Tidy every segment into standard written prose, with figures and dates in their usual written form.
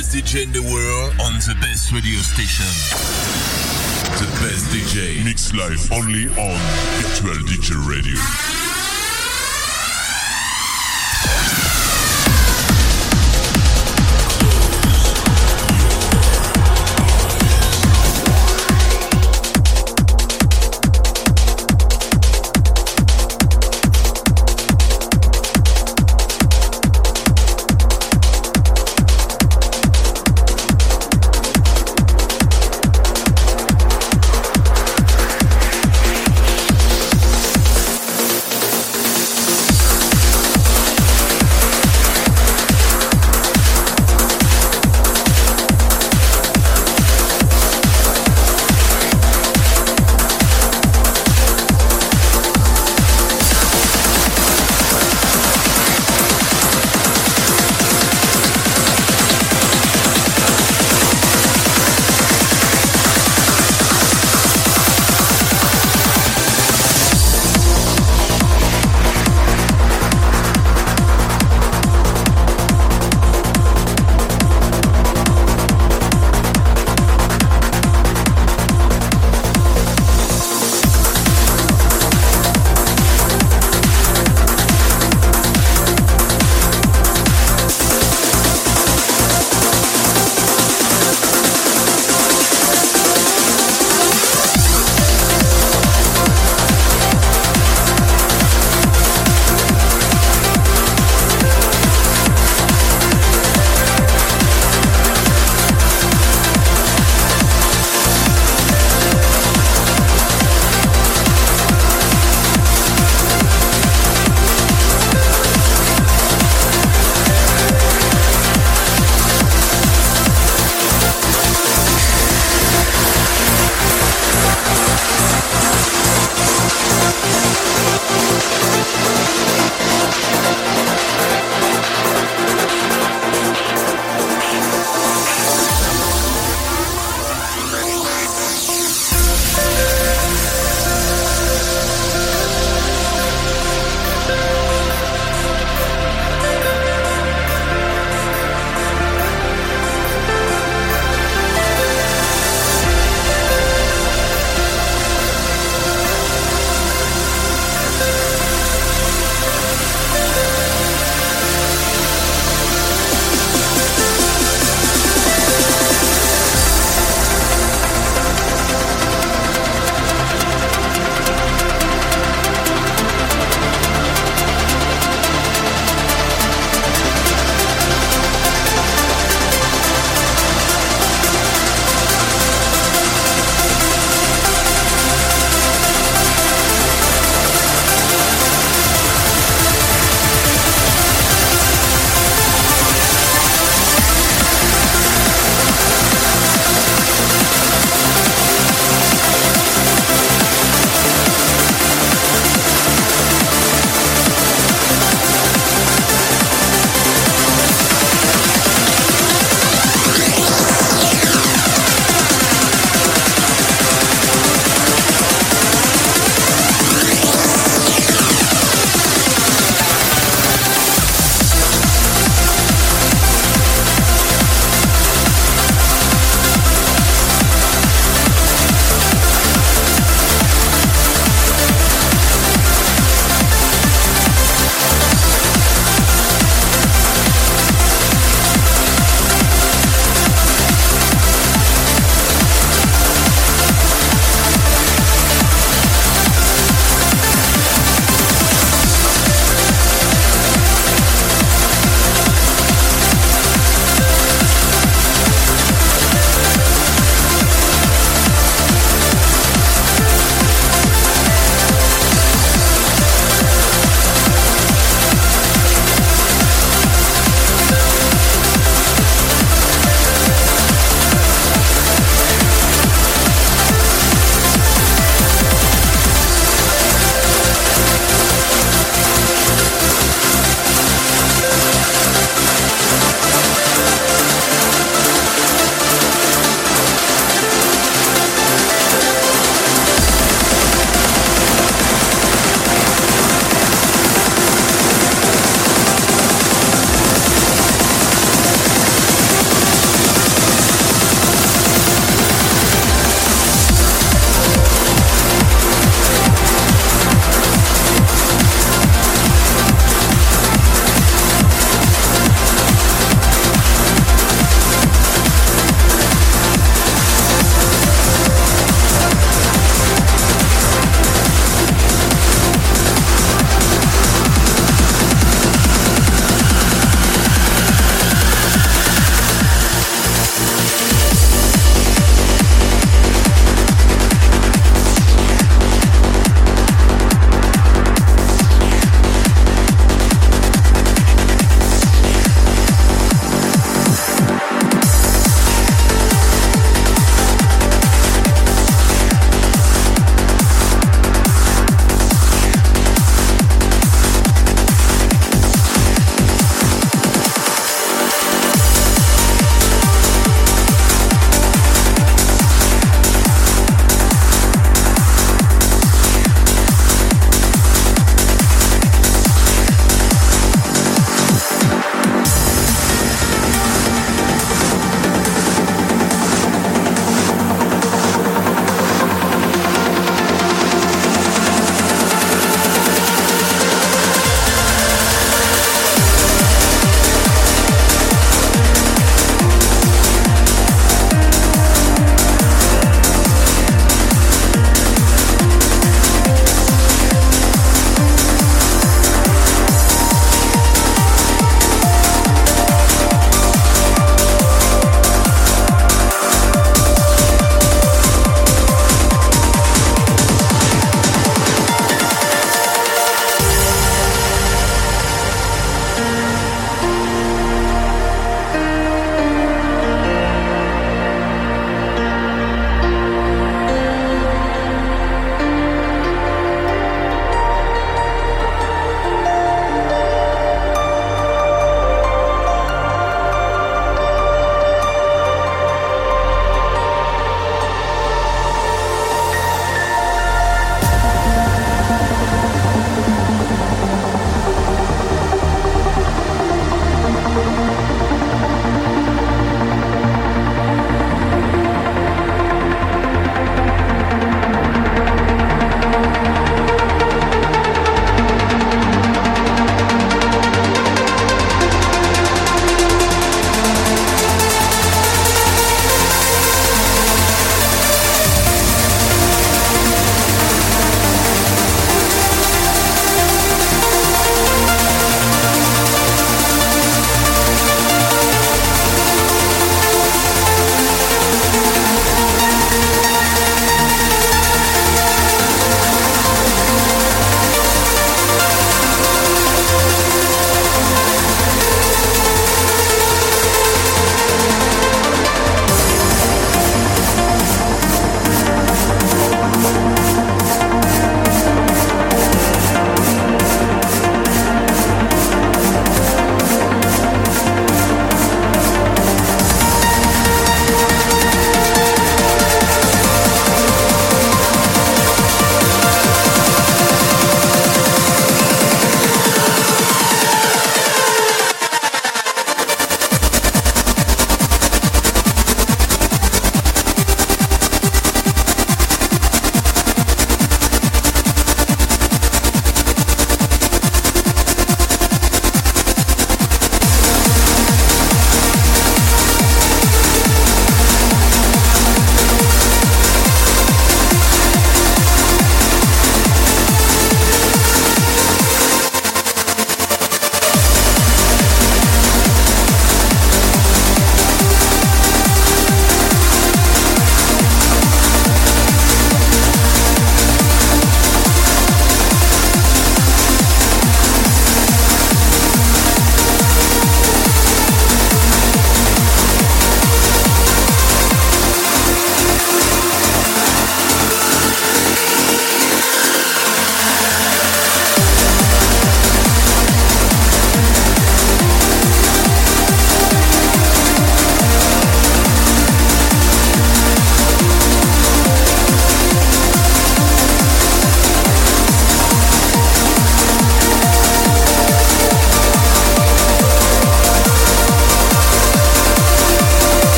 best DJ in the world on the best radio station. The best DJ. Mix live only on Virtual DJ Radio.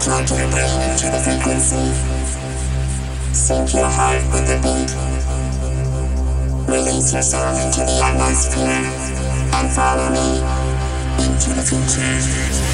plug your brain into the frequency. Sync your heart with the beat. Release your soul into the atmosphere and follow me into the future.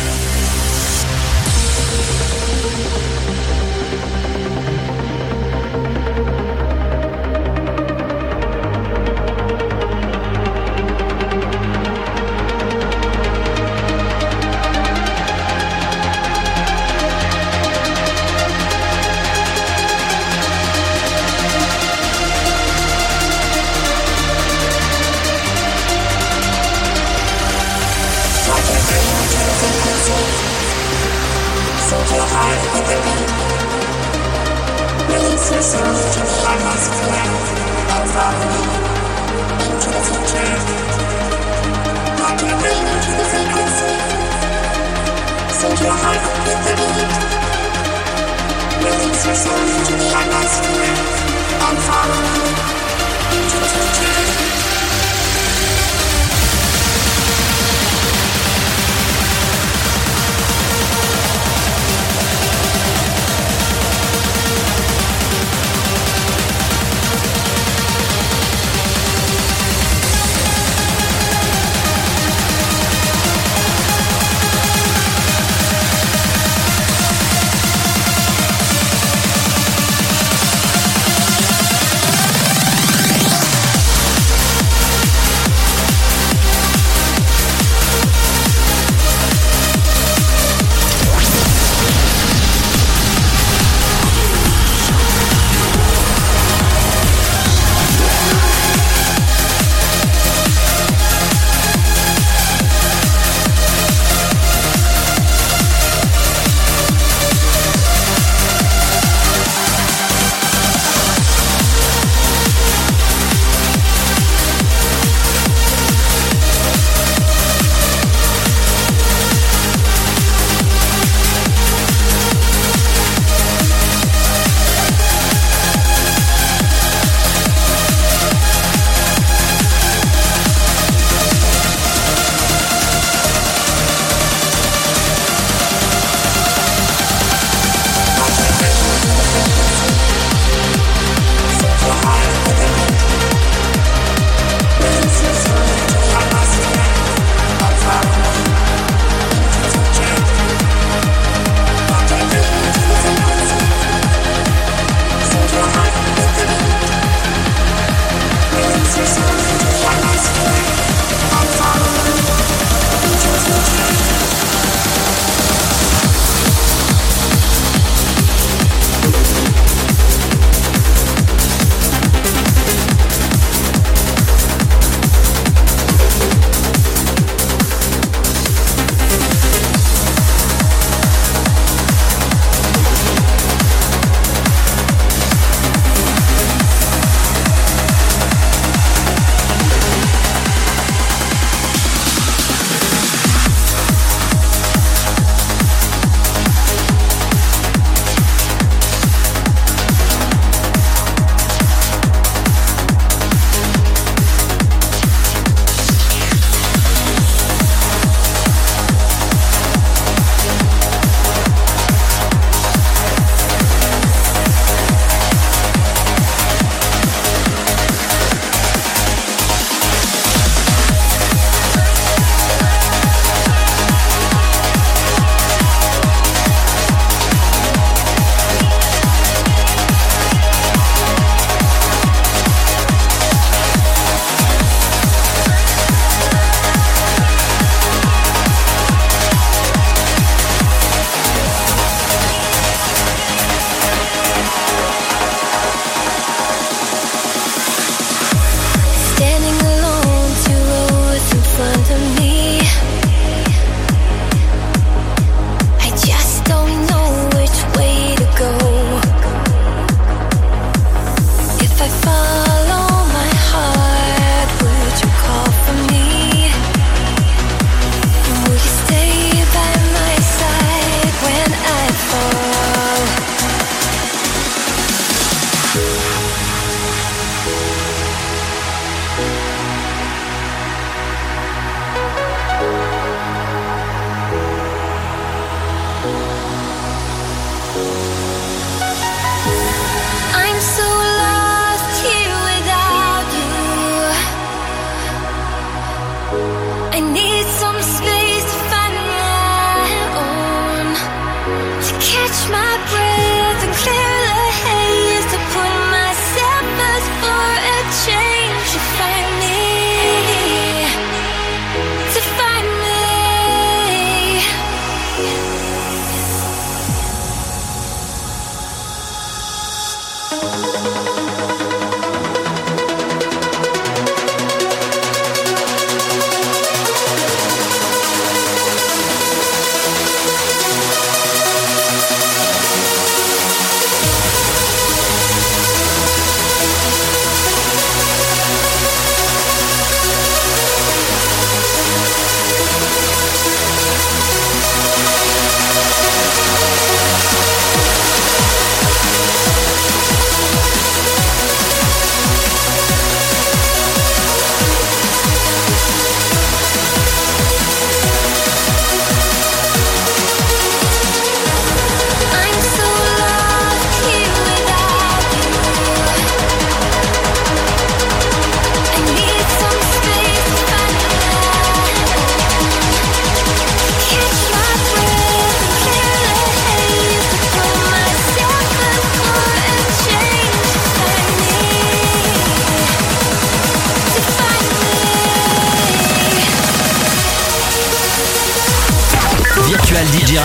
Virtual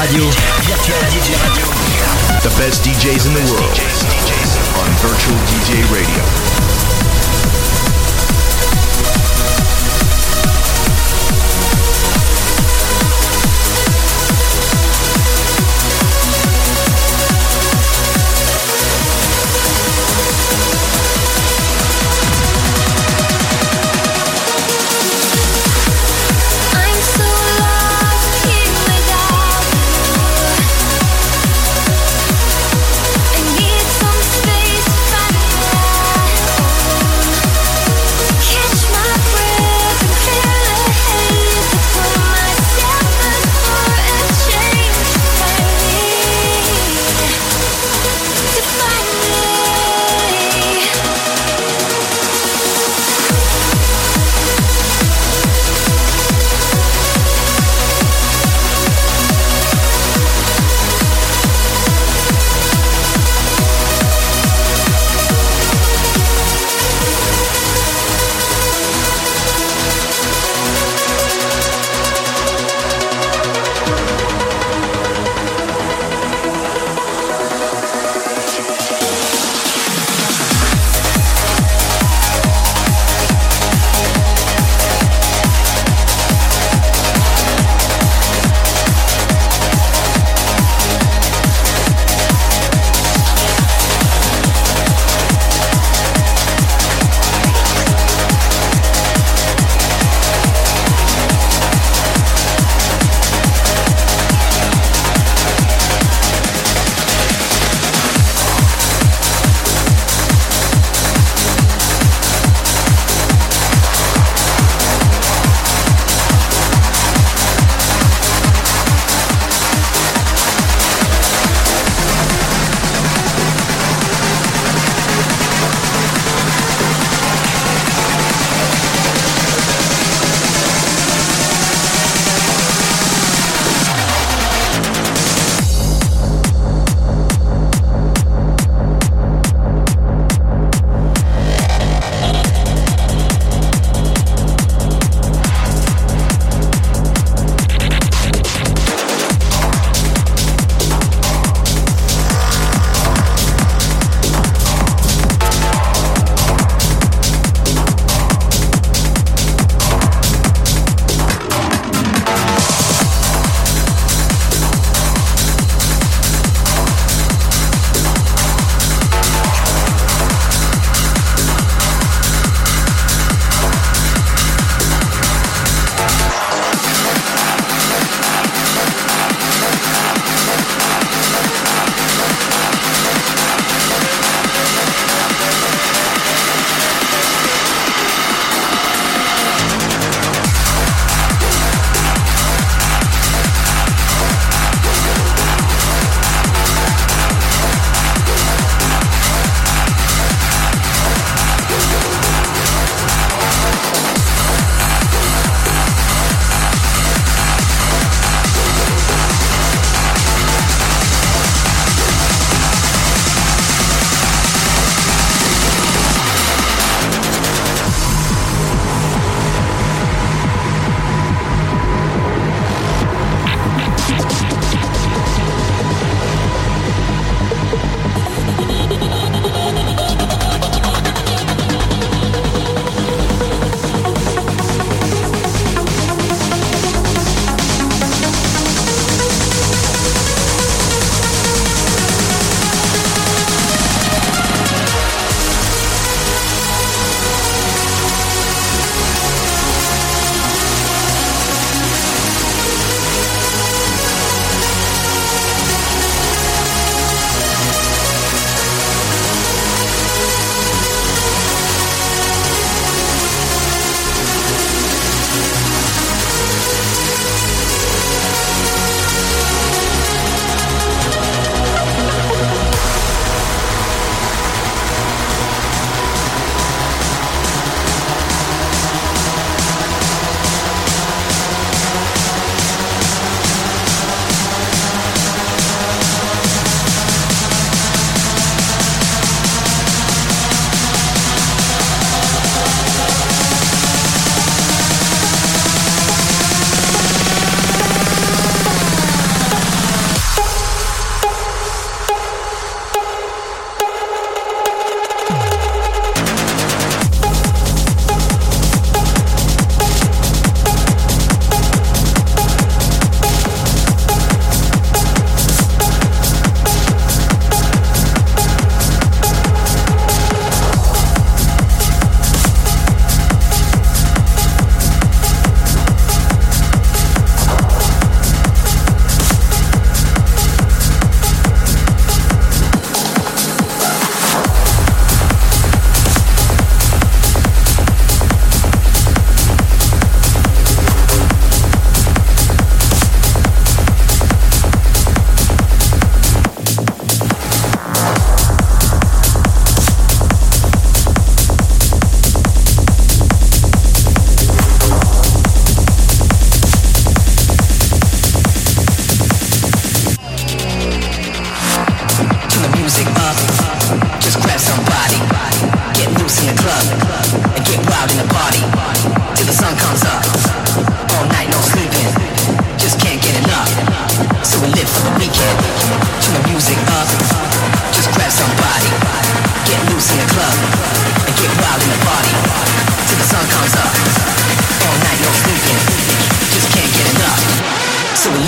DJ Radio. The best DJs in the world on Virtual DJ Radio.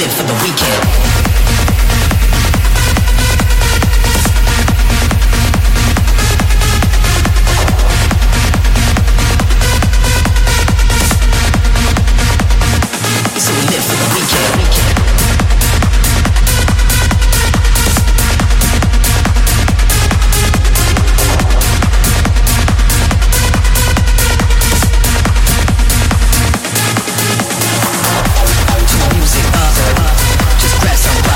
live for the weekend. Just grab some.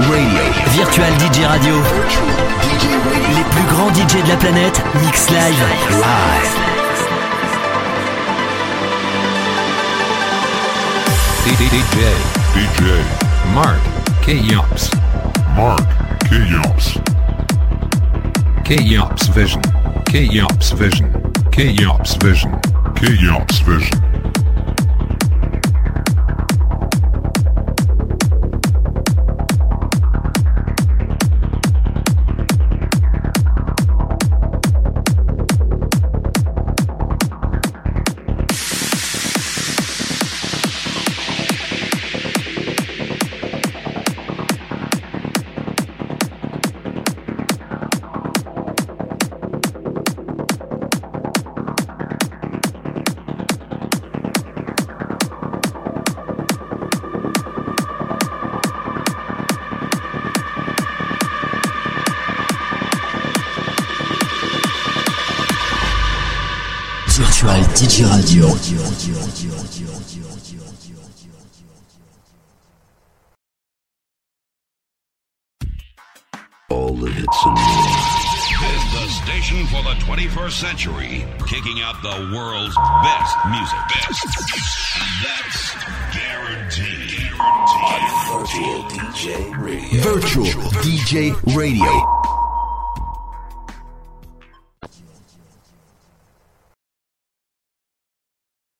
Radio. Virtual DJ Radio. Les plus grands DJ de la planète mix live. DJ Mark Keops. Keops Vision. Virtual DJ Radio. All the hits and more. Is the station for the 21st century, kicking out the world's best music. That's guaranteed. Virtual DJ Radio.